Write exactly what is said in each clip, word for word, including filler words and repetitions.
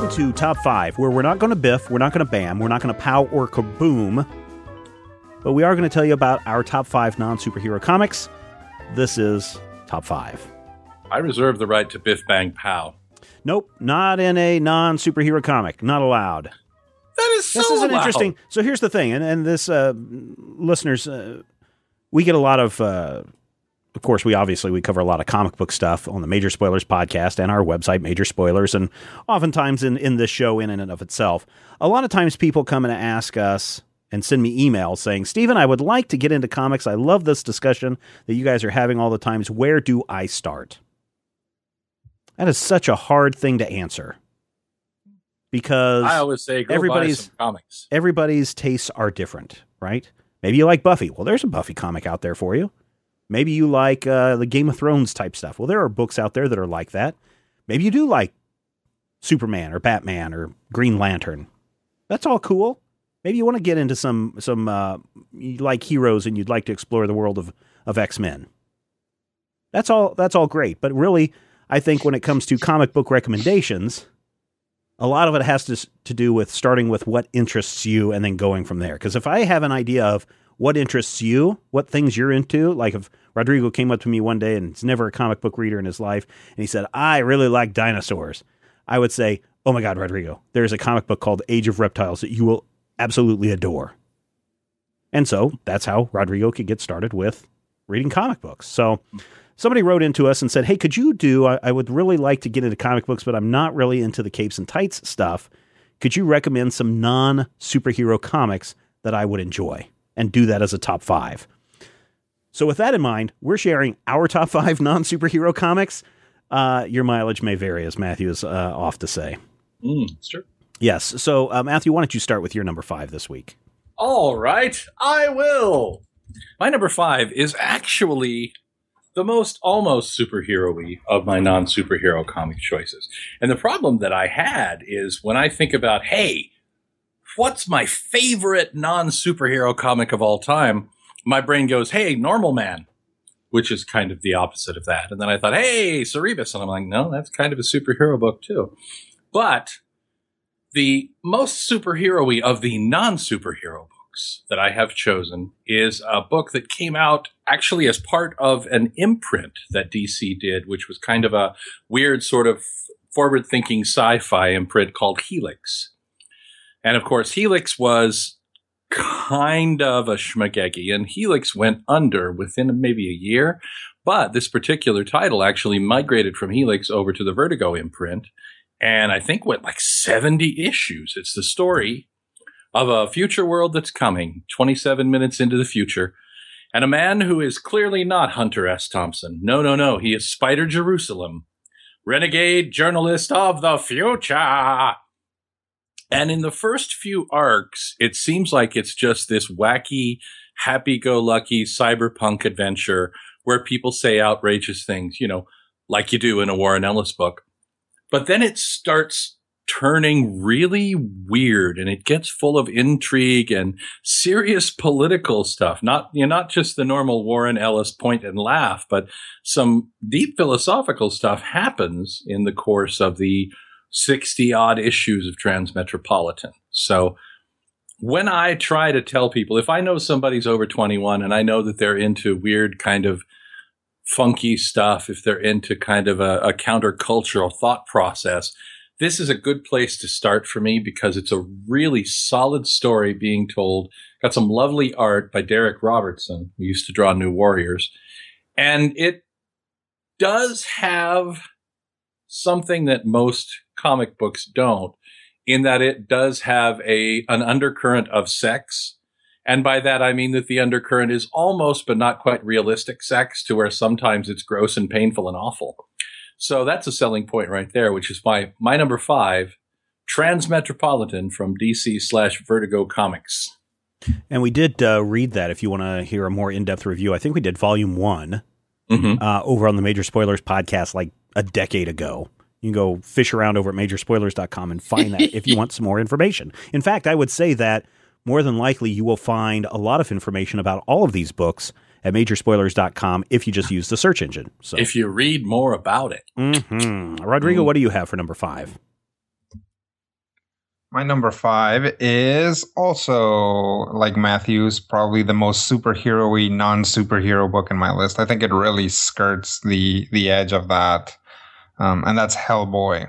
Welcome to Top five, where we're not going to biff, we're not going to bam, we're not going to pow or kaboom, but we are going to tell you about our top five non-superhero comics. This is Top five. I reserve the right to biff, bang, pow. Nope, not in a non-superhero comic. Not allowed. That is so This is an allowed. interesting... So here's the thing, and, and this, uh, listeners, uh, we get a lot of... Uh, Of course, we obviously, we cover a lot of comic book stuff on the Major Spoilers podcast and our website, Major Spoilers, and oftentimes in, in this show in and of itself. A lot of times people come and ask us and send me emails saying, Stephen, I would like to get into comics. I love this discussion that you guys are having all the times. Where do I start? That is such a hard thing to answer because I always say, go everybody's, buy some comics. Everybody's tastes are different, right? Maybe you like Buffy. Well, there's a Buffy comic out there for you. Maybe you like uh, the Game of Thrones type stuff. Well, there are books out there that are like that. Maybe you do like Superman or Batman or Green Lantern. That's all cool. Maybe you want to get into some, some uh, you like heroes and you'd like to explore the world of, of X-Men. That's all, that's all great. But really, I think when it comes to comic book recommendations, a lot of it has to, to do with starting with what interests you and then going from there. Because if I have an idea of what interests you, what things you're into. Like if Rodrigo came up to me one day and he's never a comic book reader in his life, and he said, I really like dinosaurs. I would say, oh my God, Rodrigo, there's a comic book called Age of Reptiles that you will absolutely adore. And so that's how Rodrigo could get started with reading comic books. So somebody wrote into us and said, hey, could you do, I, I would really like to get into comic books, but I'm not really into the capes and tights stuff. Could you recommend some non-superhero comics that I would enjoy? And do that as a top five. So with that in mind, we're sharing our top five non-superhero comics. Uh, your mileage may vary, as Matthew is uh, off to say. Mm, sure. Yes. So, uh, Matthew, why don't you start with your number five this week? All right, I will. My number five is actually the most almost superhero-y of my non-superhero comic choices. And the problem that I had is when I think about, hey, what's my favorite non-superhero comic of all time? My brain goes, hey, Normal Man, which is kind of the opposite of that. And then I thought, hey, Cerebus. And I'm like, no, that's kind of a superhero book too. But the most superhero-y of the non-superhero books that I have chosen is a book that came out actually as part of an imprint that D C did, which was kind of a weird sort of forward-thinking sci-fi imprint called Helix. And, of course, Helix was kind of a schmageggy, and Helix went under within maybe a year. But this particular title actually migrated from Helix over to the Vertigo imprint, and I think went like seventy issues. It's the story of a future world that's coming, twenty-seven minutes into the future, and a man who is clearly not Hunter S. Thompson. No, no, no. He is Spider Jerusalem, renegade journalist of the future. And in the first few arcs, it seems like it's just this wacky, happy-go-lucky cyberpunk adventure where people say outrageous things, you know, like you do in a Warren Ellis book. But then it starts turning really weird, and it gets full of intrigue and serious political stuff. Not, you know, not just the normal Warren Ellis point and laugh, but some deep philosophical stuff happens in the course of the sixty-odd issues of Transmetropolitan. So when I try to tell people, if I know somebody's over twenty-one and I know that they're into weird kind of funky stuff, if they're into kind of a, a countercultural thought process, this is a good place to start for me because it's a really solid story being told. Got some lovely art by Derek Robertson, who used to draw New Warriors. And it does have something that most comic books don't, in that it does have a an undercurrent of sex. And by that, I mean that the undercurrent is almost but not quite realistic sex, to where sometimes it's gross and painful and awful. So that's a selling point right there, which is why my number five, Transmetropolitan from D C slash Vertigo Comics. And we did uh, read that if you want to hear a more in-depth review. I think we did volume one mm-hmm. uh, over on the Major Spoilers podcast like a decade ago. You can go fish around over at major spoilers dot com and find that if you want some more information. In fact, I would say that more than likely you will find a lot of information about all of these books at major spoilers dot com if you just use the search engine. So if you read more about it. Mm-hmm. Rodrigo, mm. what do you have for number five? My number five is also, like Matthews, probably the most superhero-y, non-superhero book in my list. I think it really skirts the the edge of that, um, and that's Hellboy.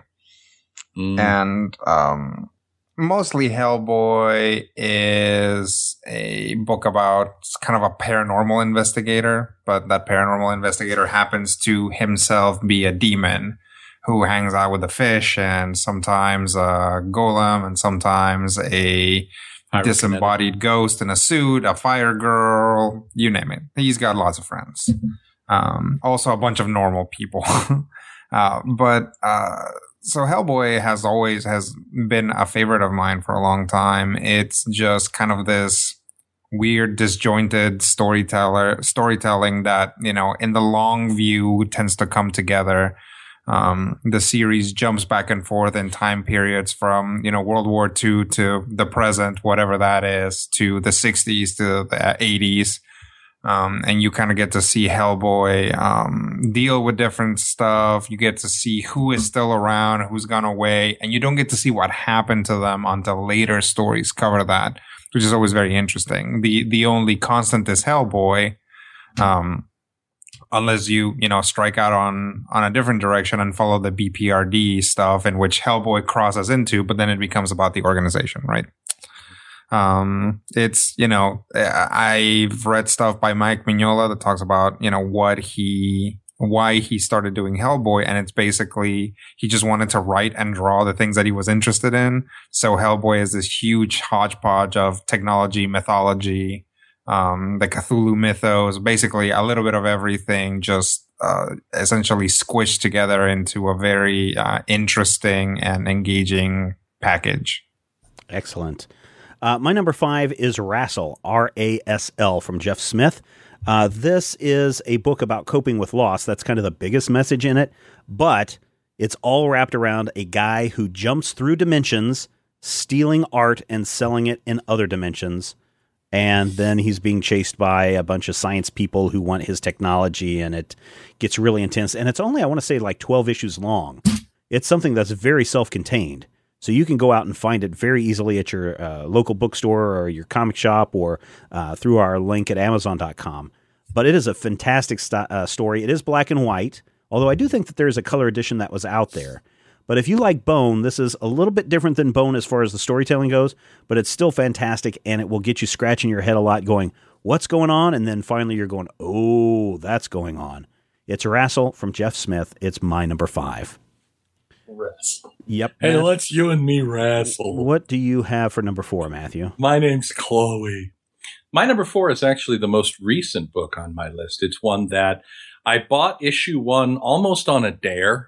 Mm. And um, mostly Hellboy is a book about kind of a paranormal investigator, but that paranormal investigator happens to himself be a demon who hangs out with the fish and sometimes a golem and sometimes a disembodied ghost in a suit, a fire girl, you name it. He's got lots of friends. Mm-hmm. Um, also a bunch of normal people. uh, but uh, so Hellboy has always has been a favorite of mine for a long time. It's just kind of this weird, disjointed storyteller storytelling that, you know, in the long view tends to come together. Um, the series jumps back and forth in time periods from, you know, World War Two to the present, whatever that is, to the sixties, to the eighties. Um, and you kind of get to see Hellboy um, deal with different stuff. You get to see who is still around, who's gone away, and you don't get to see what happened to them until later stories cover that, which is always very interesting. The, the only constant is Hellboy. Um, Unless you, you know, strike out on, on a different direction and follow the B P R D stuff in which Hellboy crosses into, but then it becomes about the organization, right? Um, it's, you know, I've read stuff by Mike Mignola that talks about, you know, what he, why he started doing Hellboy. And it's basically he just wanted to write and draw the things that he was interested in. So Hellboy is this huge hodgepodge of technology, mythology, Um, the Cthulhu mythos, basically a little bit of everything, just uh, essentially squished together into a very uh, interesting and engaging package. Excellent. Uh, my number five is R A S L, R A S L, from Jeff Smith. Uh, this is a book about coping with loss. That's kind of the biggest message in it, but it's all wrapped around a guy who jumps through dimensions, stealing art and selling it in other dimensions. And then he's being chased by a bunch of science people who want his technology, and it gets really intense. And it's only, I want to say, like twelve issues long. It's something that's very self-contained. So you can go out and find it very easily at your uh, local bookstore or your comic shop or uh, through our link at amazon dot com. But it is a fantastic st- uh, story. It is black and white, although I do think that there is a color edition that was out there. But if you like Bone, this is a little bit different than Bone as far as the storytelling goes, but it's still fantastic, and it will get you scratching your head a lot going, what's going on? And then finally you're going, oh, that's going on. It's R A S L from Jeff Smith. It's my number five. R A S L. Yep. Hey, Matt, let's you and me R A S L. What do you have for number four, Matthew? My name's Chloe. My number four is actually the most recent book on my list. It's one that I bought issue one almost on a dare.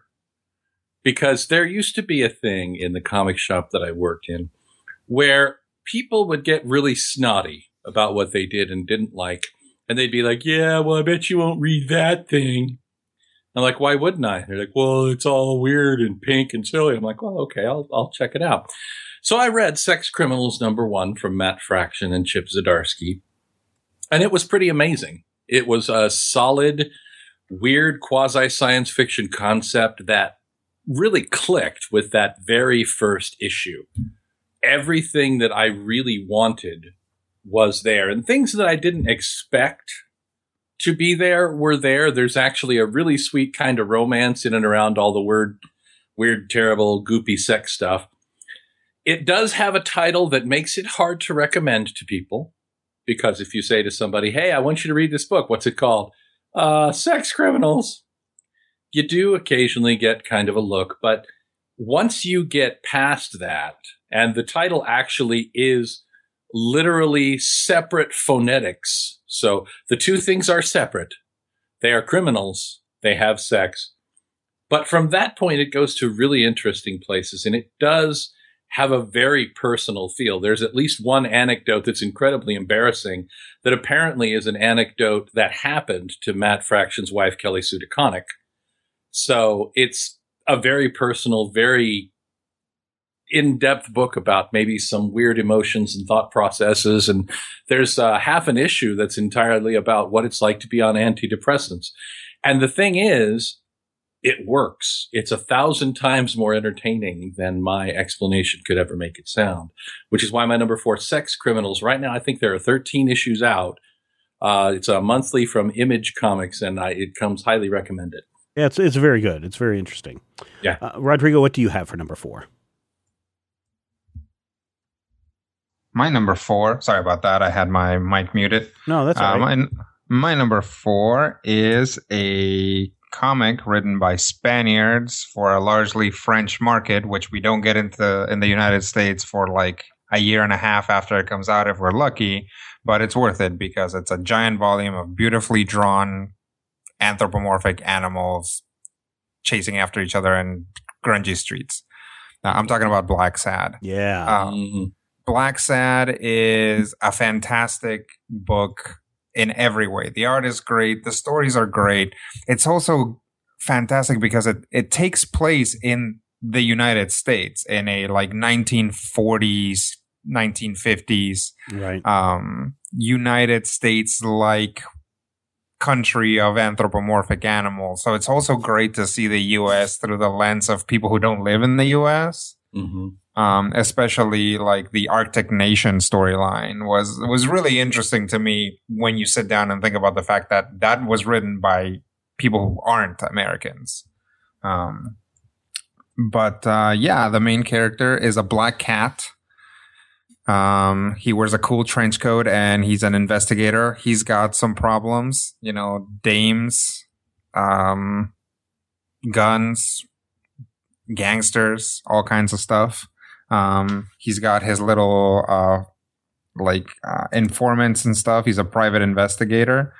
Because there used to be a thing in the comic shop that I worked in where people would get really snotty about what they did and didn't like. And they'd be like, yeah, well, I bet you won't read that thing. I'm like, why wouldn't I? And they're like, well, it's all weird and pink and silly. I'm like, well, okay, I'll, I'll check it out. So I read Sex Criminals number one from Matt Fraction and Chip Zdarsky. And it was pretty amazing. It was a solid, weird quasi-science fiction concept that really clicked with that very first issue. Everything that I really wanted was there, and things that I didn't expect to be there were there. There's actually a really sweet kind of romance in and around all the word, weird, terrible, goopy sex stuff. It does have a title that makes it hard to recommend to people, because if you say to somebody, hey, I want you to read this book, what's it called? Uh, Sex Criminals. You do occasionally get kind of a look, but once you get past that, and the title actually is literally separate phonetics. So the two things are separate. They are criminals. They have sex. But from that point, it goes to really interesting places, and it does have a very personal feel. There's at least one anecdote that's incredibly embarrassing that apparently is an anecdote that happened to Matt Fraction's wife, Kelly Sue DeConnick. So it's a very personal, very in-depth book about maybe some weird emotions and thought processes. And there's uh, half an issue that's entirely about what it's like to be on antidepressants. And the thing is, it works. It's a thousand times more entertaining than my explanation could ever make it sound, which is why my number four, Sex Criminals. Right now, I think there are thirteen issues out. Uh, it's a monthly from Image Comics, and I, it comes highly recommended. Yeah, it's it's very good. It's very interesting. Yeah. Uh, Rodrigo, what do you have for number four? My number four, sorry about that. I had my mic muted. No, that's all um, right. My, my number four is a comic written by Spaniards for a largely French market, which we don't get into in the United States for like a year and a half after it comes out if we're lucky. But it's worth it because it's a giant volume of beautifully drawn anthropomorphic animals chasing after each other in grungy streets. Now, I'm talking about Blacksad. Yeah. Um, mm-hmm. Blacksad is a fantastic book in every way. The art is great. The stories are great. It's also fantastic because it, it takes place in the United States in a like nineteen forties, nineteen fifties, right. um, United States-like country of anthropomorphic animals. So it's also great to see the U S through the lens of people who don't live in the U S, mm-hmm. Um, especially like the Arctic Nation storyline was was really interesting to me when you sit down and think about the fact that that was written by people who aren't Americans. Um, but uh, yeah, the main character is a black cat. Um, he wears a cool trench coat and he's an investigator. He's got some problems, you know, dames, um, guns, gangsters, all kinds of stuff. Um, he's got his little, uh, like, uh, informants and stuff. He's a private investigator.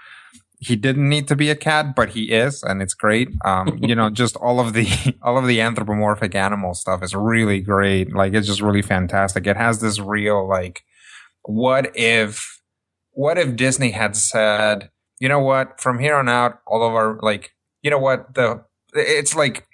He didn't need to be a cat, but he is, and it's great. Um, you know, just all of the, all of the anthropomorphic animal stuff is really great. Like, it's just really fantastic. It has this real, like, what if, what if Disney had said, you know what, from here on out, all of our, like, you know what, the, it's like,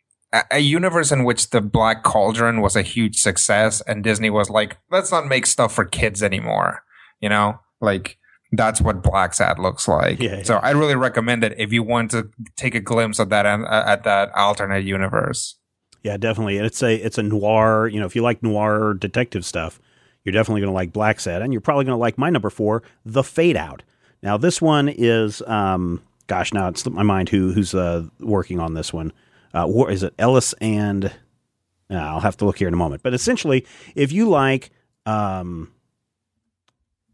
a universe in which The Black Cauldron was a huge success and Disney was like, let's not make stuff for kids anymore. You know, like that's what Blacksad looks like. Yeah, yeah. So I really recommend it if you want to take a glimpse of that, uh, at that alternate universe. Yeah, definitely. And it's a, it's a noir, you know, if you like noir detective stuff, you're definitely going to like Blacksad, and you're probably going to like my number four, The Fade Out. Now this one is, um, gosh, now it's slipped my mind who, who's, uh, working on this one. Uh, or is it Ellis and uh, I'll have to look here in a moment. But essentially, if you like um,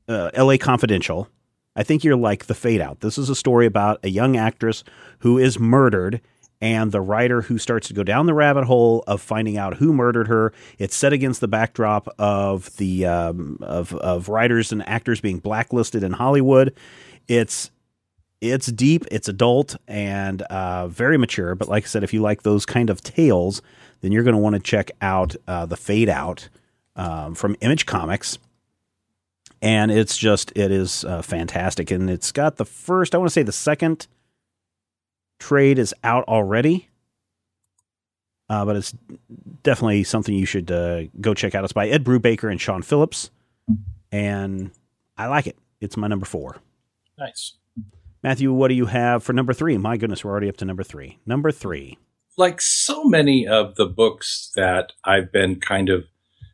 uh, L A Confidential, I think you're like The Fade Out. This is a story about a young actress who is murdered and the writer who starts to go down the rabbit hole of finding out who murdered her. It's set against the backdrop of the um, of, of writers and actors being blacklisted in Hollywood. It's It's deep, it's adult, and uh, very mature. But like I said, if you like those kind of tales, then you're going to want to check out uh, The Fade Out um, from Image Comics. And it's just, it is uh, fantastic. And it's got the first, I want to say the second trade is out already. Uh, but it's definitely something you should uh, go check out. It's by Ed Brubaker and Sean Phillips. And I like it. It's my number four. Nice. Matthew, what do you have for number three? My goodness, we're already up to number three. Number three. Like so many of the books that I've been kind of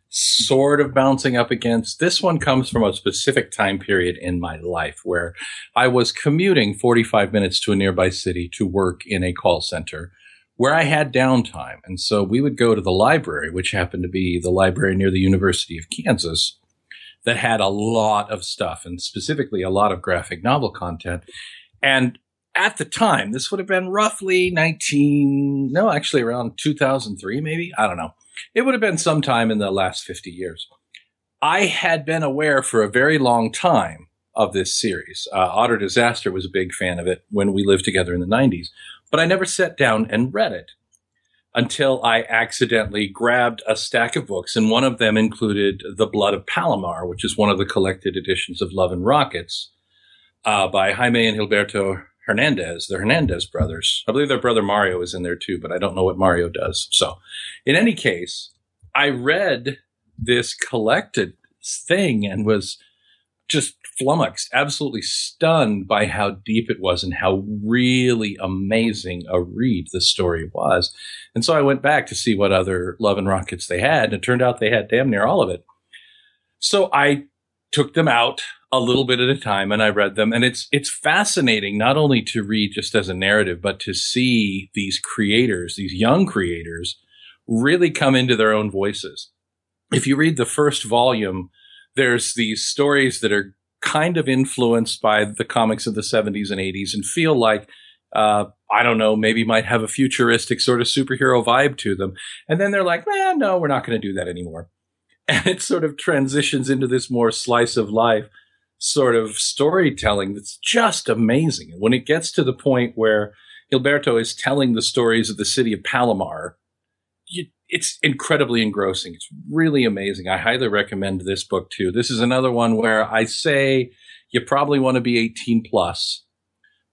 sort of bouncing up against, this one comes from a specific time period in my life where I was commuting forty-five minutes to a nearby city to work in a call center where I had downtime. And so we would go to the library, which happened to be the library near the University of Kansas that had a lot of stuff and specifically a lot of graphic novel content. And at the time, this would have been roughly nineteen, no, actually around two thousand three, maybe. I don't know. It would have been sometime in the last fifty years. I had been aware for a very long time of this series. Uh, Otter Disaster was a big fan of it when we lived together in the nineties, but I never sat down and read it until I accidentally grabbed a stack of books. And one of them included The Blood of Palomar, which is one of the collected editions of Love and Rockets. Uh, by Jaime and Gilberto Hernandez, the Hernandez brothers. I believe their brother Mario is in there too, but I don't know what Mario does. So in any case, I read this collected thing and was just flummoxed, absolutely stunned by how deep it was and how really amazing a read the story was. And so I went back to see what other Love and Rockets they had, and it turned out they had damn near all of it. So I took them out a little bit at a time and I read them. And it's it's fascinating not only to read just as a narrative, but to see these creators, these young creators, really come into their own voices. If you read the first volume, there's these stories that are kind of influenced by the comics of the seventies and eighties and feel like, uh, I don't know, maybe might have a futuristic sort of superhero vibe to them. And then they're like, eh, no, we're not going to do that anymore. And it sort of transitions into this more slice of life sort of storytelling that's just amazing. And when it gets to the point where Gilberto is telling the stories of the city of Palomar, you, it's incredibly engrossing. It's really amazing. I highly recommend this book, too. This is another one where I say you probably want to be eighteen plus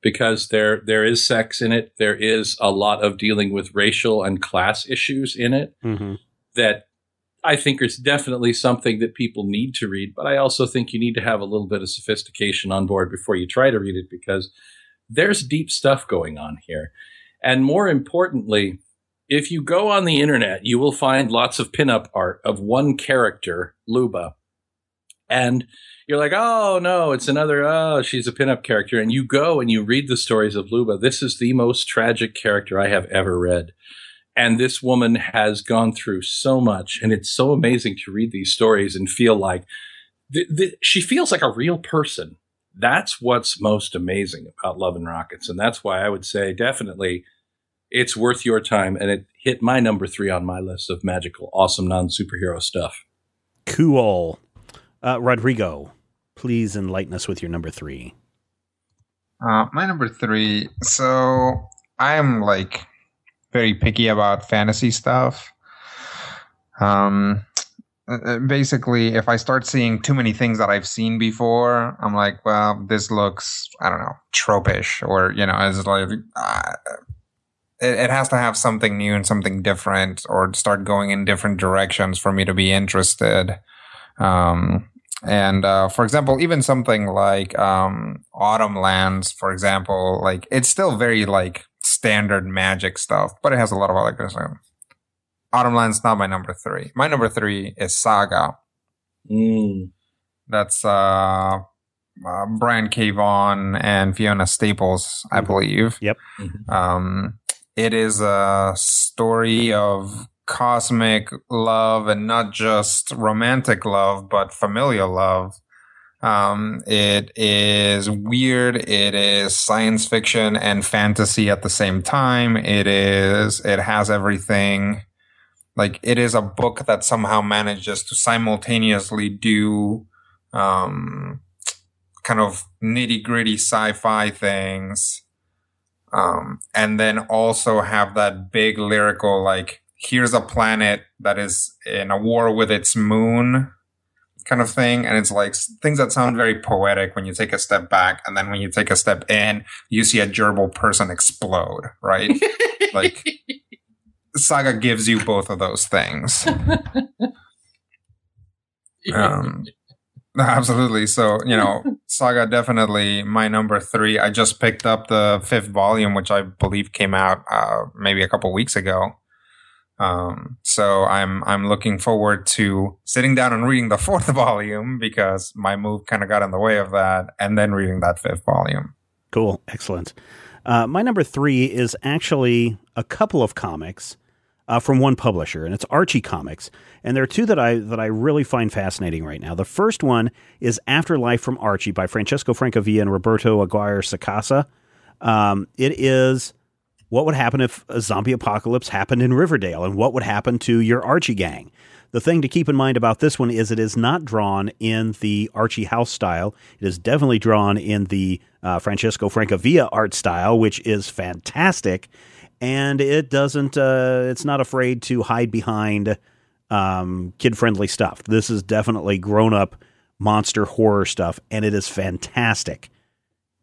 because there there is sex in it. There is a lot of dealing with racial and class issues in it mm-hmm. that I think it's definitely something that people need to read, but I also think you need to have a little bit of sophistication on board before you try to read it because there's deep stuff going on here. And more importantly, if you go on the internet, you will find lots of pinup art of one character, Luba. And you're like, oh, no, it's another, oh, she's a pinup character. And you go and you read the stories of Luba. This is the most tragic character I have ever read. And this woman has gone through so much, and it's so amazing to read these stories and feel like th- th- she feels like a real person. That's what's most amazing about Love and Rockets, and that's why I would say definitely it's worth your time, and it hit my number three on my list of magical, awesome, non-superhero stuff. Cool. Uh, Rodrigo, please enlighten us with your number three. Uh, my number three, so I'm like... very picky about fantasy stuff. Um, basically, if I start seeing too many things that I've seen before, I'm like, well, this looks, I don't know, tropish, or, you know, it's like, uh, it, it has to have something new and something different, or start going in different directions for me to be interested. Um, and, uh, for example, even something like um, Autumn Lands, for example, like, it's still very, like, standard magic stuff, but it has a lot of other good stuff. Autumn Land's not my number three. My number three is Saga. Mm. That's uh, uh, Brian K. Vaughan and Fiona Staples, I believe. Yep. Mm-hmm. Um, it is a story of cosmic love, and not just romantic love, but familial love. Um, it is weird. It is science fiction and fantasy at the same time. It is, it has everything. Like, it is a book that somehow manages to simultaneously do, um, kind of nitty gritty sci-fi things. Um, and then also have that big lyrical, like, here's a planet that is in a war with its moon, kind of thing. And it's like things that sound very poetic when you take a step back, and then when you take a step in, you see a gerbil person explode, right? Like, Saga gives you both of those things. Um, absolutely. So, you know, Saga definitely my number three. I just picked up the fifth volume, which I believe came out uh, maybe a couple weeks ago. Um, so I'm, I'm looking forward to sitting down and reading the fourth volume, because my move kind of got in the way of that, and then reading that fifth volume. Cool. Excellent. Uh, my number three is actually a couple of comics, uh, from one publisher, and it's Archie Comics. And there are two that I, that I really find fascinating right now. The first one is Afterlife from Archie by Francesco Francavilla and Roberto Aguirre Sacasa. Um, it is, what would happen if a zombie apocalypse happened in Riverdale, and what would happen to your Archie gang? The thing to keep in mind about this one is it is not drawn in the Archie house style. It is definitely drawn in the uh, Francesco Francavilla art style, which is fantastic. And it doesn't, uh, it's not afraid to hide behind um, kid-friendly stuff. This is definitely grown-up monster horror stuff, and it is fantastic.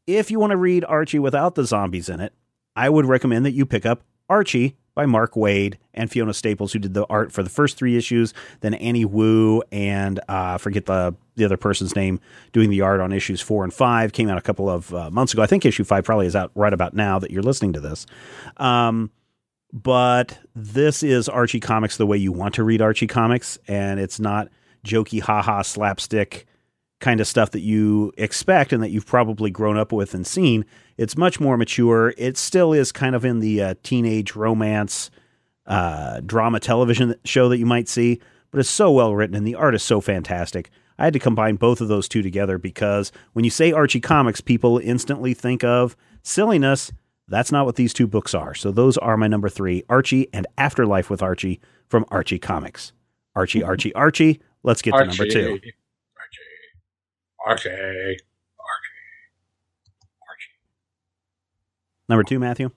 If you want to read Archie without the zombies in it, I would recommend that you pick up Archie by Mark Wade and Fiona Staples, who did the art for the first three issues, then Annie Wu and uh, forget the the other person's name, doing the art on issues four and five. Came out a couple of uh, months ago. I think issue five probably is out right about now that you're listening to this. Um, but this is Archie Comics the way you want to read Archie Comics, and it's not jokey, haha, slapstick kind of stuff that you expect and that you've probably grown up with and seen. It's much more mature. It still is kind of in the uh, teenage romance uh, drama television show that you might see, but it's so well written and the art is so fantastic. I had to combine both of those two together because when you say Archie Comics, people instantly think of silliness. That's not what these two books are. So those are my number three, Archie and Afterlife with Archie from Archie Comics. Archie, Archie, Archie. Let's get Archie. to number two. Archie, Archie, Archie, Archie. Number two, Matthew.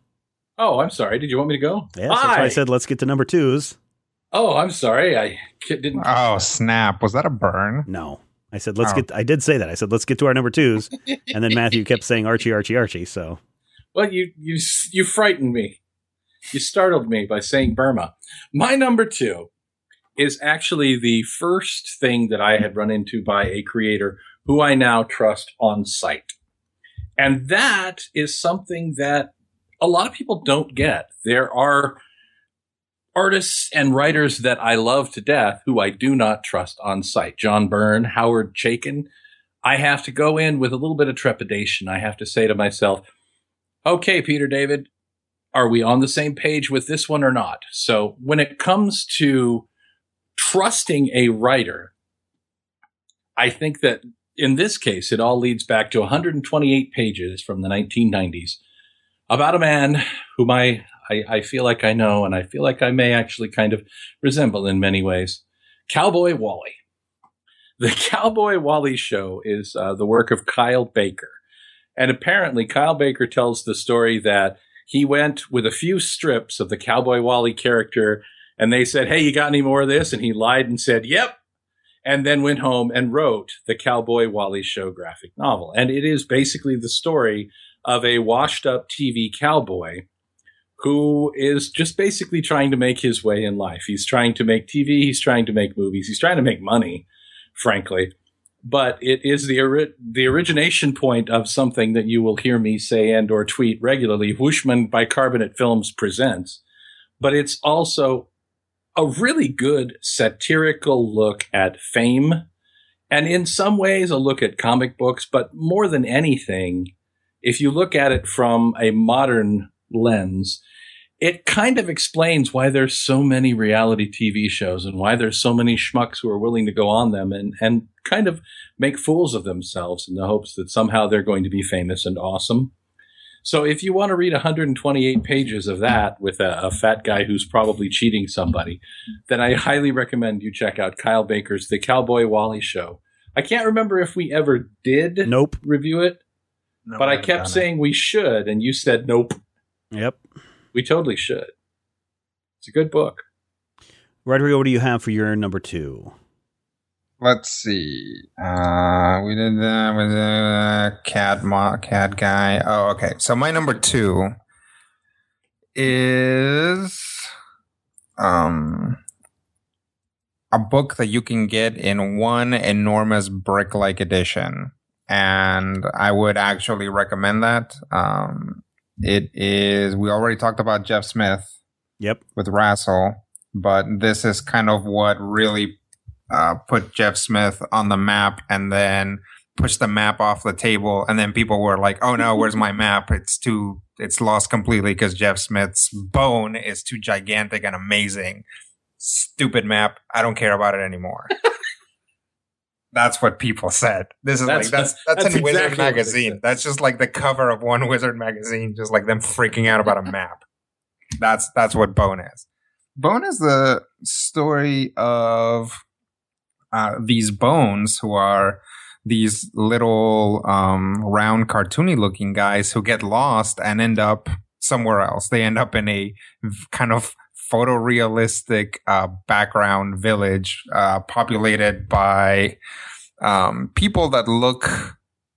Oh, I'm sorry. Did you want me to go? Yes, Hi. That's why I said let's get to number twos. Oh, I'm sorry. I didn't. Oh, snap. Was that a burn? No. I said, let's oh. get, I did say that. I said, let's get to our number twos. And then Matthew kept saying Archie, Archie, Archie. So. Well, you, you, you frightened me. You startled me by saying Burma. My number two is actually the first thing that I had run into by a creator who I now trust on site. And that is something that a lot of people don't get. There are artists and writers that I love to death who I do not trust on site. John Byrne, Howard Chaykin. I have to go in with a little bit of trepidation. I have to say to myself, okay, Peter David, are we on the same page with this one or not? So when it comes to trusting a writer, I think that in this case, it all leads back to one hundred twenty-eight pages from the nineteen nineties about a man whom I I, I feel like I know, and I feel like I may actually kind of resemble in many ways. Cowboy Wally. The Cowboy Wally Show is uh, the work of Kyle Baker. And apparently Kyle Baker tells the story that he went with a few strips of the Cowboy Wally character, and they said, hey, you got any more of this? And he lied and said, yep. And then went home and wrote the Cowboy Wally Show graphic novel. And it is basically the story of a washed-up T V cowboy who is just basically trying to make his way in life. He's trying to make T V. He's trying to make movies. He's trying to make money, frankly. But it is the ori- the origination point of something that you will hear me say and or tweet regularly, Whooshman Bicarbonate Films Presents. But it's also a really good satirical look at fame and in some ways a look at comic books. But more than anything, if you look at it from a modern lens, it kind of explains why there's so many reality T V shows and why there's so many schmucks who are willing to go on them and, and kind of make fools of themselves in the hopes that somehow they're going to be famous and awesome. So if you want to read one hundred twenty-eight pages of that with a, a fat guy who's probably cheating somebody, then I highly recommend you check out Kyle Baker's The Cowboy Wally Show. I can't remember if we ever did nope. review it, no, but I kept saying it. We should, and you said nope. Yep. We totally should. It's a good book. Rodrigo, what do you have for your number two? Let's see. Uh, we did that with a cat, ma- cat guy. Oh, okay. So my number two is um, a book that you can get in one enormous brick-like edition. And I would actually recommend that. Um It is, we already talked about Jeff Smith. Yep. With R A S L, but this is kind of what really uh, put Jeff Smith on the map and then pushed the map off the table. And then people were like, oh no, where's my map? It's too, it's lost completely because Jeff Smith's Bone is too gigantic and amazing. Stupid map. I don't care about it anymore. That's what people said. This is that's, like that's that's, that's in exactly Wizard magazine. That's just like the cover of one Wizard magazine, just like them freaking out about a map. That's that's what Bone is. Bone is the story of uh, these bones who are these little um, round, cartoony-looking guys who get lost and end up somewhere else. They end up in a kind of photorealistic uh, background village uh, populated by um, people that look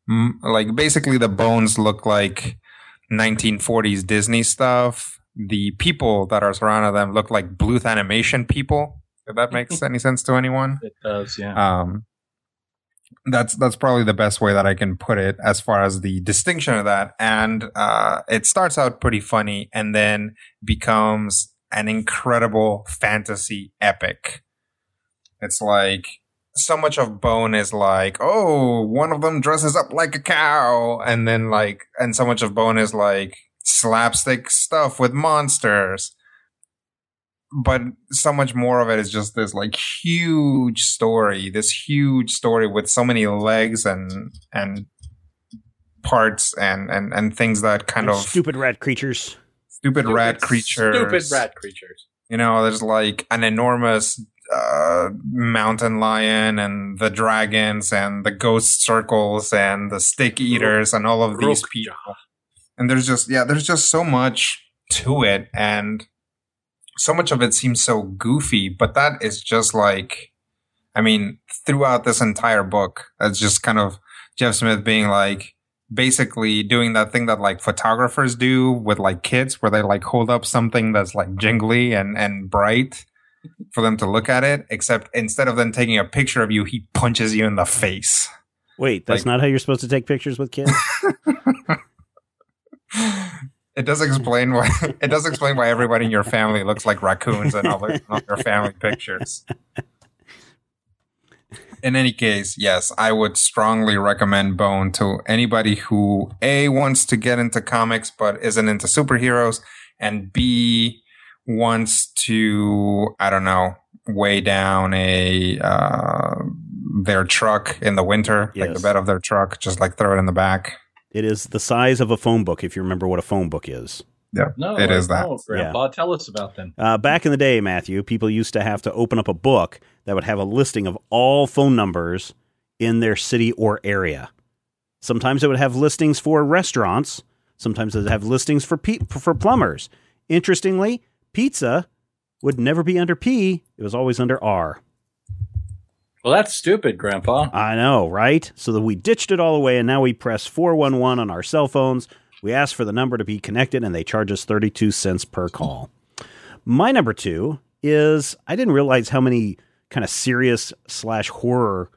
m- like basically the bones look like nineteen forties Disney stuff. The people that are surrounded them look like Bluth animation people. If that makes any sense to anyone. It does, yeah. Um, That's that's probably the best way that I can put it as far as the distinction of that. And uh, it starts out pretty funny and then becomes an incredible fantasy epic. It's like so much of Bone is like, oh, one of them dresses up like a cow. And then like and so much of Bone is like slapstick stuff with monsters. But so much more of it is just this like huge story, this huge story with so many legs and and parts and and, and things that kind and of stupid rat creatures, stupid, stupid rat creatures, stupid rat creatures. You know, there's like an enormous uh, mountain lion and the dragons and the ghost circles and the stick eaters and all of these people. And there's just yeah, there's just so much to it and. So much of it seems so goofy, but that is just like, I mean, throughout this entire book, that's just kind of Jeff Smith being like, basically doing that thing that like photographers do with like kids where they like hold up something that's like jingly and, and bright for them to look at it. Except instead of them taking a picture of you, he punches you in the face. Wait, that's like, not how you're supposed to take pictures with kids? It does explain why it does explain why everybody in your family looks like raccoons and all their, all their family pictures. In any case, yes, I would strongly recommend Bone to anybody who A, wants to get into comics but isn't into superheroes, and B, wants to, I don't know, weigh down a uh, their truck in the winter, yes. Like the bed of their truck, just like throw it in the back. It is the size of a phone book, if you remember what a phone book is. Yeah, no, it is that. No, Grandpa, yeah. Tell us about them. Uh, back in the day, Matthew, people used to have to open up a book that would have a listing of all phone numbers in their city or area. Sometimes it would have listings for restaurants. Sometimes it would have listings for pe- for plumbers. Interestingly, pizza would never be under P. It was always under R. Well, that's stupid, Grandpa. I know, right? So that we ditched it all away, and now we press four one one on our cell phones. We ask for the number to be connected, and they charge us thirty-two cents per call. My number two is I didn't realize how many kind of serious slash horror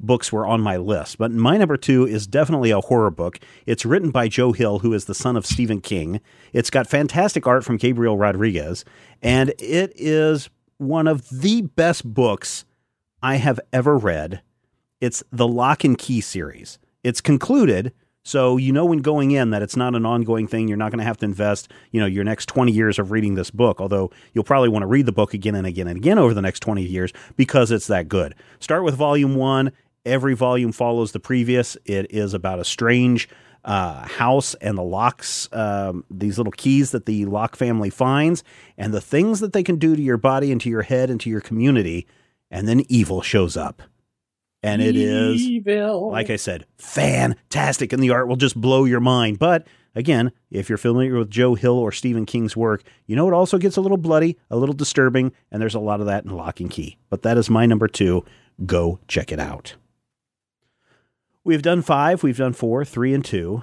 books were on my list, but my number two is definitely a horror book. It's written by Joe Hill, who is the son of Stephen King. It's got fantastic art from Gabriel Rodriguez, and it is one of the best books I have ever read. It's the Lock and Key series. It's concluded, so you know when going in that it's not an ongoing thing. You're not going to have to invest, you know, your next twenty years of reading this book, although you'll probably want to read the book again and again and again over the next twenty years because it's that good. Start with volume one. Every volume follows the previous. It is about a strange uh, house and the locks, um, these little keys that the Locke family finds, and the things that they can do to your body and to your head and to your community. And then evil shows up, and it is, evil. Like I said, fantastic, and the art will just blow your mind. But again, if you're familiar with Joe Hill or Stephen King's work, you know it also gets a little bloody, a little disturbing, and there's a lot of that in Lock and Key. But that is my number two. Go check it out. We've done five, we've done four, three, and two.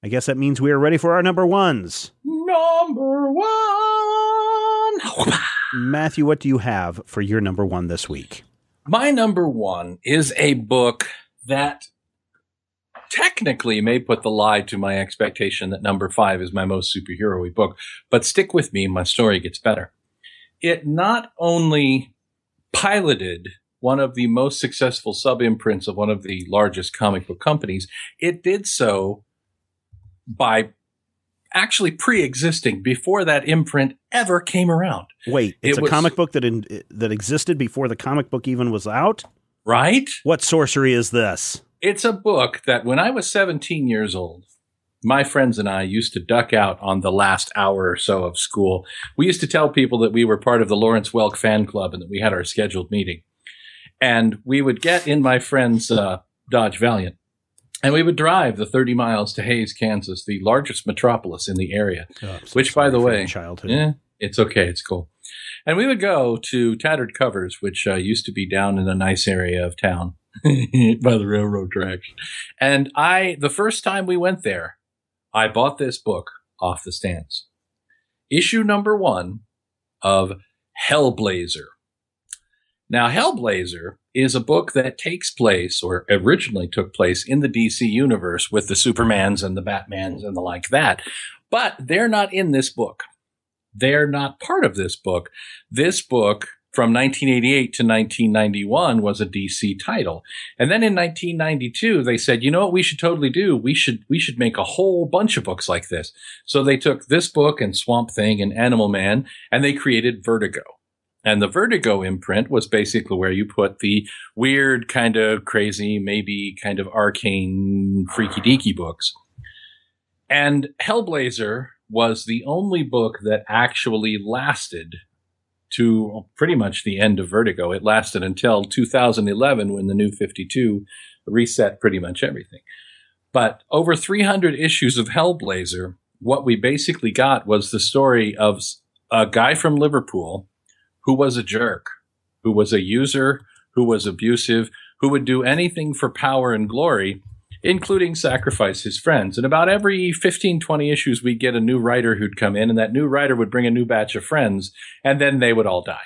I guess that means we are ready for our number ones. Number one! Matthew, what do you have for your number one this week? My number one is a book that technically may put the lie to my expectation that number five is my most superhero-y book, but stick with me, my story gets better. It not only piloted one of the most successful sub-imprints of one of the largest comic book companies, it did so by actually pre-existing before that imprint ever came around. Wait, it's it a was, comic book that in, that existed before the comic book even was out? Right? What sorcery is this? It's a book that when I was seventeen years old, my friends and I used to duck out on the last hour or so of school. We used to tell people that we were part of the Lawrence Welk fan club and that we had our scheduled meeting. And we would get in my friend's uh, Dodge Valiant. And we would drive the thirty miles to Hays, Kansas, the largest metropolis in the area, oh, which, by the way, childhood. Eh, it's okay. It's cool. And we would go to Tattered Covers, which uh, used to be down in a nice area of town by the railroad tracks. And I, the first time we went there, I bought this book off the stands. Issue number one of Hellblazer. Now, Hellblazer is a book that takes place, or originally took place, in the D C universe with the Supermans and the Batmans and the like that. But they're not in this book. They're not part of this book. This book from nineteen eighty-eight to nineteen ninety-one was a D C title. And then in nineteen ninety-two, they said, you know what we should totally do? We should, we should make a whole bunch of books like this. So they took this book and Swamp Thing and Animal Man, and they created Vertigo. And the Vertigo imprint was basically where you put the weird, kind of crazy, maybe kind of arcane, freaky-deaky books. And Hellblazer was the only book that actually lasted to pretty much the end of Vertigo. It lasted until two thousand eleven when the New fifty-two reset pretty much everything. But over three hundred issues of Hellblazer, what we basically got was the story of a guy from Liverpool who was a jerk, who was a user, who was abusive, who would do anything for power and glory, including sacrifice his friends. And about every fifteen, twenty issues, we'd get a new writer who'd come in, and that new writer would bring a new batch of friends, and then they would all die.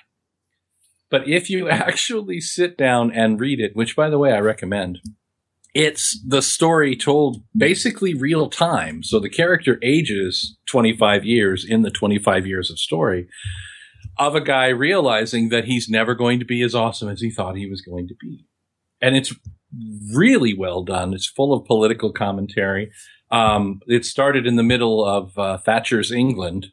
But if you actually sit down and read it, which, by the way, I recommend, it's the story told basically real time. So the character ages twenty-five years in the twenty-five years of story of a guy realizing that he's never going to be as awesome as he thought he was going to be. And it's really well done. It's full of political commentary. Um, it started in the middle of uh, Thatcher's England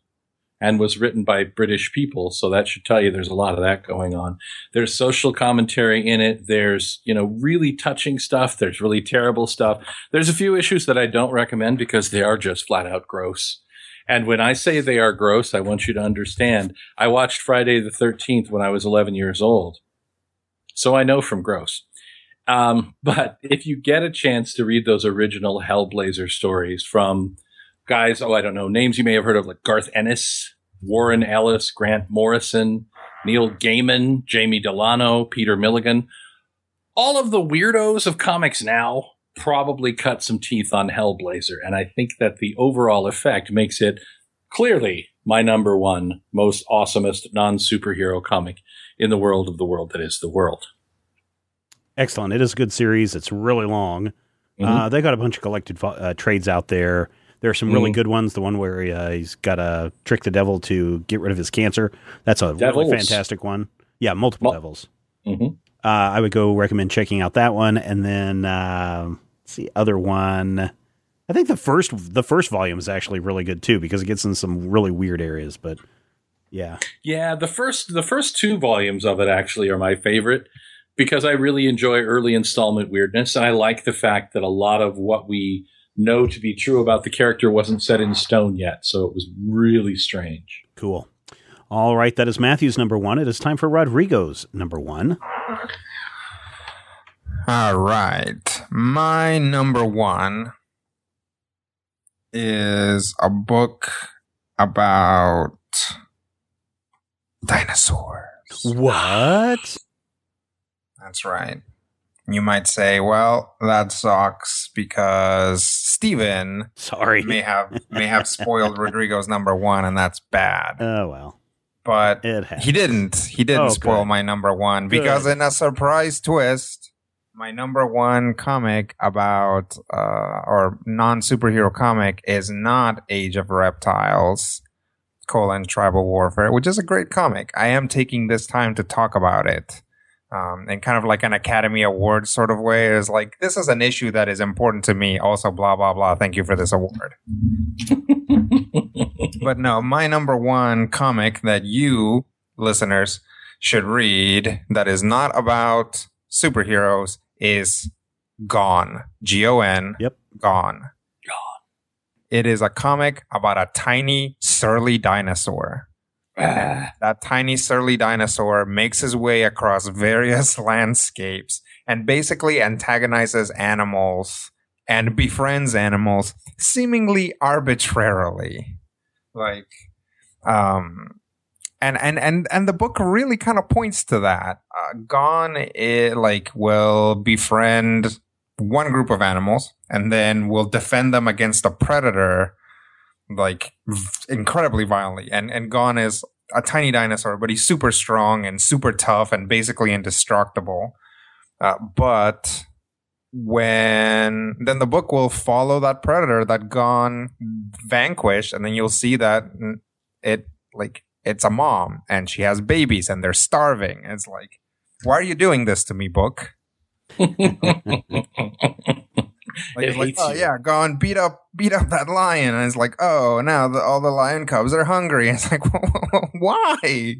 and was written by British people. So that should tell you there's a lot of that going on. There's social commentary in it. There's, you know, really touching stuff. There's really terrible stuff. There's a few issues that I don't recommend because they are just flat out gross. And when I say they are gross, I want you to understand, I watched Friday the thirteenth when I was eleven years old. So I know from gross. Um, but if you get a chance to read those original Hellblazer stories from guys, oh, I don't know, names you may have heard of, like Garth Ennis, Warren Ellis, Grant Morrison, Neil Gaiman, Jamie Delano, Peter Milligan, all of the weirdos of comics now probably cut some teeth on Hellblazer. And I think that the overall effect makes it clearly my number one most awesomest non-superhero comic in the world of the world that is the world. Excellent. It is a good series. It's really long. Mm-hmm. Uh, they got a bunch of collected uh, trades out there. There are some mm-hmm. really good ones. The one where he, uh, he's got to trick the devil to get rid of his cancer. That's a devils. really fantastic one. Yeah, multiple Mul- devils. Mm-hmm. Uh, I would go recommend checking out that one. And then uh, it's the other one. I think the first the first volume is actually really good, too, because it gets in some really weird areas. But yeah. Yeah, the first the first two volumes of it actually are my favorite, because I really enjoy early installment weirdness. And I like the fact that a lot of what we know to be true about the character wasn't set in stone yet. So it was really strange. Cool. All right. That is Matthew's number one. It is time for Rodrigo's number one. All right. My number one is a book about dinosaurs. What? That's right. You might say, well, that sucks because Steven Sorry. may have may have spoiled Rodrigo's number one, and that's bad. Oh, well. But he didn't. He didn't oh, spoil good. my number one because good. in a surprise twist, my number one comic about uh, or non-superhero comic is not Age of Reptiles, colon, Tribal Warfare, which is a great comic. I am taking this time to talk about it. Um, and kind of like an Academy Award sort of way is like, this is an issue that is important to me. Also, blah, blah, blah. Thank you for this award. But no, my number one comic that you listeners should read that is not about superheroes is Gon. G O N. Yep. Gon. Gon. It is a comic about a tiny, surly dinosaur. And that tiny surly dinosaur makes his way across various landscapes and basically antagonizes animals and befriends animals seemingly arbitrarily. Like, um, and, and, and, and the book really kind of points to that. Uh, Gon, it, like, will befriend one group of animals and then will defend them against a predator, like, incredibly violently. And and Gon is a tiny dinosaur, but he's super strong and super tough and basically indestructible. Uh, but when then the book will follow that predator that Gon vanquished, and then you'll see that it like it's a mom and she has babies and they're starving. It's like, why are you doing this to me, book? Like, it's like, oh you. yeah, Gon beat up beat up that lion, and it's like, oh, now the, all the lion cubs are hungry. It's like, why?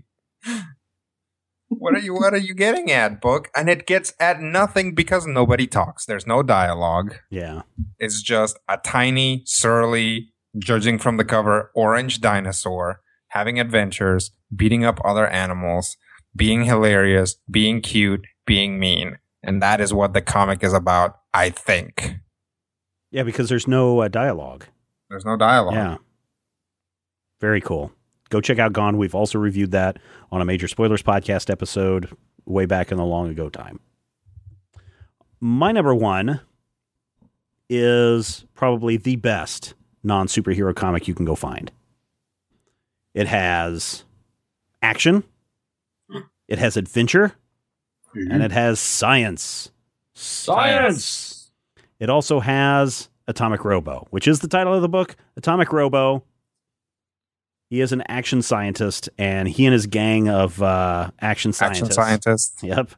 What are you? What are you getting at, book? And it gets at nothing because nobody talks. There's no dialogue. Yeah, it's just a tiny, surly, judging from the cover, orange dinosaur having adventures, beating up other animals, being hilarious, being cute, being mean, and that is what the comic is about, I think. Yeah, because there's no uh, dialogue. There's no dialogue. Yeah. Very cool. Go check out Gone. We've also reviewed that on a Major Spoilers podcast episode way back in the long ago time. My number one is probably the best non-superhero comic you can go find. It has action. It has adventure. Mm-hmm. And it has science. Science. Science. It also has Atomic Robo, which is the title of the book, Atomic Robo. He is an action scientist, and he and his gang of uh, action scientists, action scientists. Yep,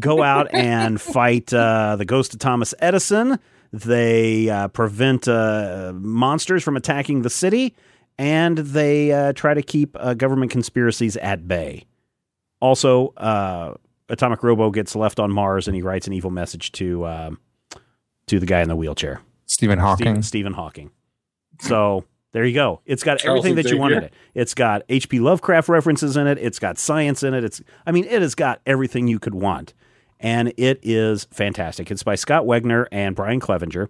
go out and fight uh, the ghost of Thomas Edison. They uh, prevent uh, monsters from attacking the city, and they uh, try to keep uh, government conspiracies at bay. Also, uh, Atomic Robo gets left on Mars, and he writes an evil message to uh, to the guy in the wheelchair, Stephen Hawking. Stephen, Stephen Hawking. So there you go. It's got everything that you wanted. It. It's got H P Lovecraft references in it. It's got science in it. It's I mean, it has got everything you could want, and it is fantastic. It's by Scott Wegner and Brian Clevenger.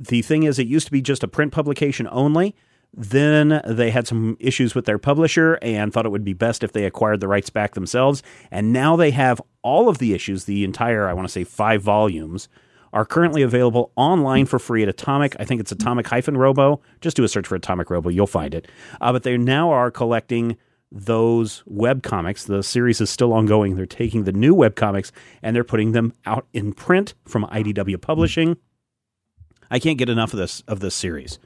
The thing is, it used to be just a print publication only. Then they had some issues with their publisher and thought it would be best if they acquired the rights back themselves. And now they have all of the issues. The entire, I want to say, five volumes are currently available online for free at Atomic. I think it's Atomic-Robo. Just do a search for Atomic Robo. You'll find it. Uh, but they now are collecting those web comics. The series is still ongoing. They're taking the new web comics and they're putting them out in print from I D W Publishing. I can't get enough of this of this series.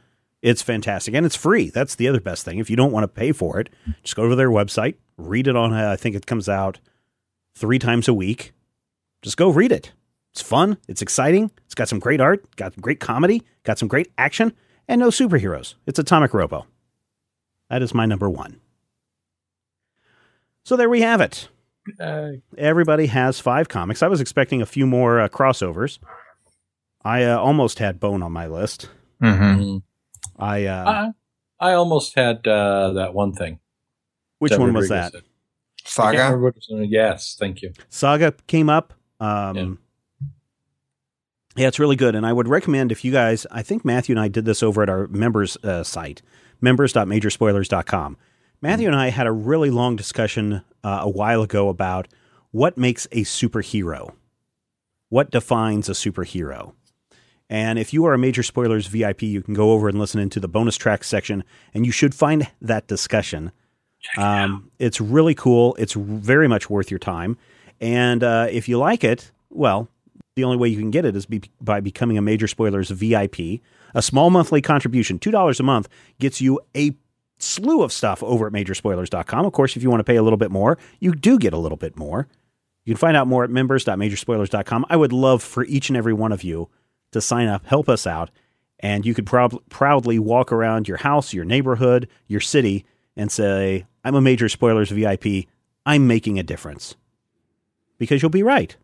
It's fantastic, and it's free. That's the other best thing. If you don't want to pay for it, just go to their website, read it on, uh, I think it comes out three times a week. Just go read it. It's fun. It's exciting. It's got some great art, got some great comedy, got some great action, and no superheroes. It's Atomic Robo. That is my number one. So there we have it. Yay. Everybody has five comics. I was expecting a few more uh, crossovers. I uh, almost had Bone on my list. Mm-hmm. I uh, uh, I almost had uh, that one thing. Which one Rodriguez was that? Said. Saga? Yes, thank you. Saga came up. Um, yeah. yeah, it's really good. And I would recommend if you guys, I think Matthew and I did this over at our members uh, site, members dot major spoilers dot com. Matthew mm-hmm. and I had a really long discussion uh, a while ago about what makes a superhero. What defines a superhero? And if you are a Major Spoilers V I P, you can go over and listen into the bonus track section, and you should find that discussion. Um, it's really cool. It's very much worth your time. And uh, if you like it, well, the only way you can get it is be- by becoming a Major Spoilers V I P. A small monthly contribution, two dollars a month, gets you a slew of stuff over at major spoilers dot com. Of course, if you want to pay a little bit more, you do get a little bit more. You can find out more at members dot major spoilers dot com. I would love for each and every one of you to sign up, help us out, and you could prob- proudly walk around your house, your neighborhood, your city, and say, I'm a Major Spoilers V I P. I'm making a difference. Because you'll be right.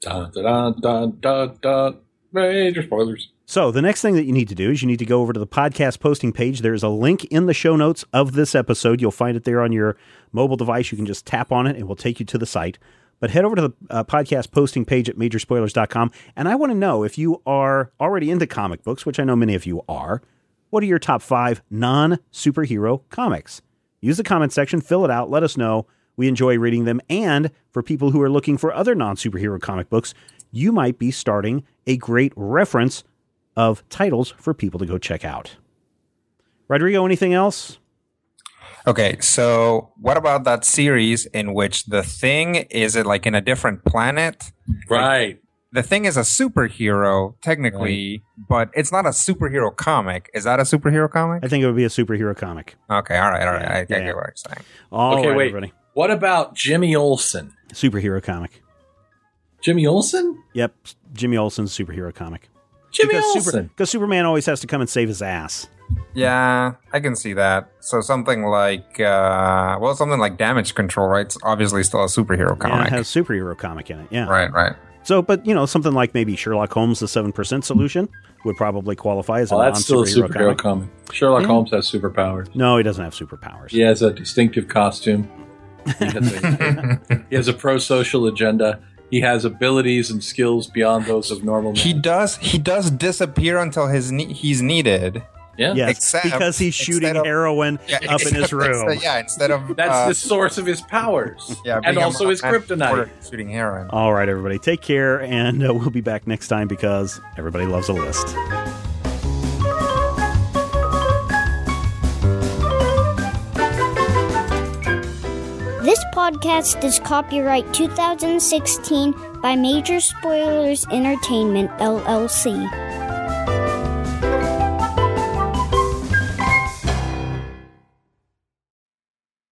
Dun, dun, dun, dun, dun. Major Spoilers. So the next thing that you need to do is you need to go over to the podcast posting page. There's a link in the show notes of this episode. You'll find it there on your mobile device. You can just tap on it, and it will take you to the site. But head over to the uh, podcast posting page at major spoilers dot com. And I want to know if you are already into comic books, which I know many of you are, what are your top five non-superhero comics? Use the comment section, fill it out, let us know. We enjoy reading them. And for people who are looking for other non-superhero comic books, you might be starting a great reference of titles for people to go check out. Rodrigo, anything else? Okay, so what about that series in which the Thing is it like in a different planet? Right. Like, the Thing is a superhero technically, right. But it's not a superhero comic. Is that a superhero comic? I think it would be a superhero comic. Okay, all right, all right. Yeah, I, I yeah. get what you're saying. All okay, right, wait. Everybody. What about Jimmy Olsen? Superhero comic. Jimmy Olsen? Yep, Jimmy Olsen's superhero comic. Jimmy because Olsen. Super, because Superman always has to come and save his ass. Yeah, I can see that. So something like, uh, well, something like Damage Control, right? It's obviously still a superhero comic. Yeah, it has a superhero comic in it, yeah. Right, right. So, but, you know, something like maybe Sherlock Holmes, the seven percent Solution would probably qualify as a oh, non-superhero that's still a superhero comic. comic. Sherlock yeah. Holmes has superpowers. No, he doesn't have superpowers. He has a distinctive costume. He has a, he has a pro-social agenda. He has abilities and skills beyond those of normal men. He does, he does disappear until his ne- he's needed. Yeah, yes, except, because he's shooting of, heroin yeah, up except, in his room. Except, yeah, instead of that's uh, the source of his powers. Yeah, and also his kryptonite. Shooting heroin. All right, everybody, take care, and uh, we'll be back next time because everybody loves a list. This podcast is copyright two thousand sixteen by Major Spoilers Entertainment, L L C.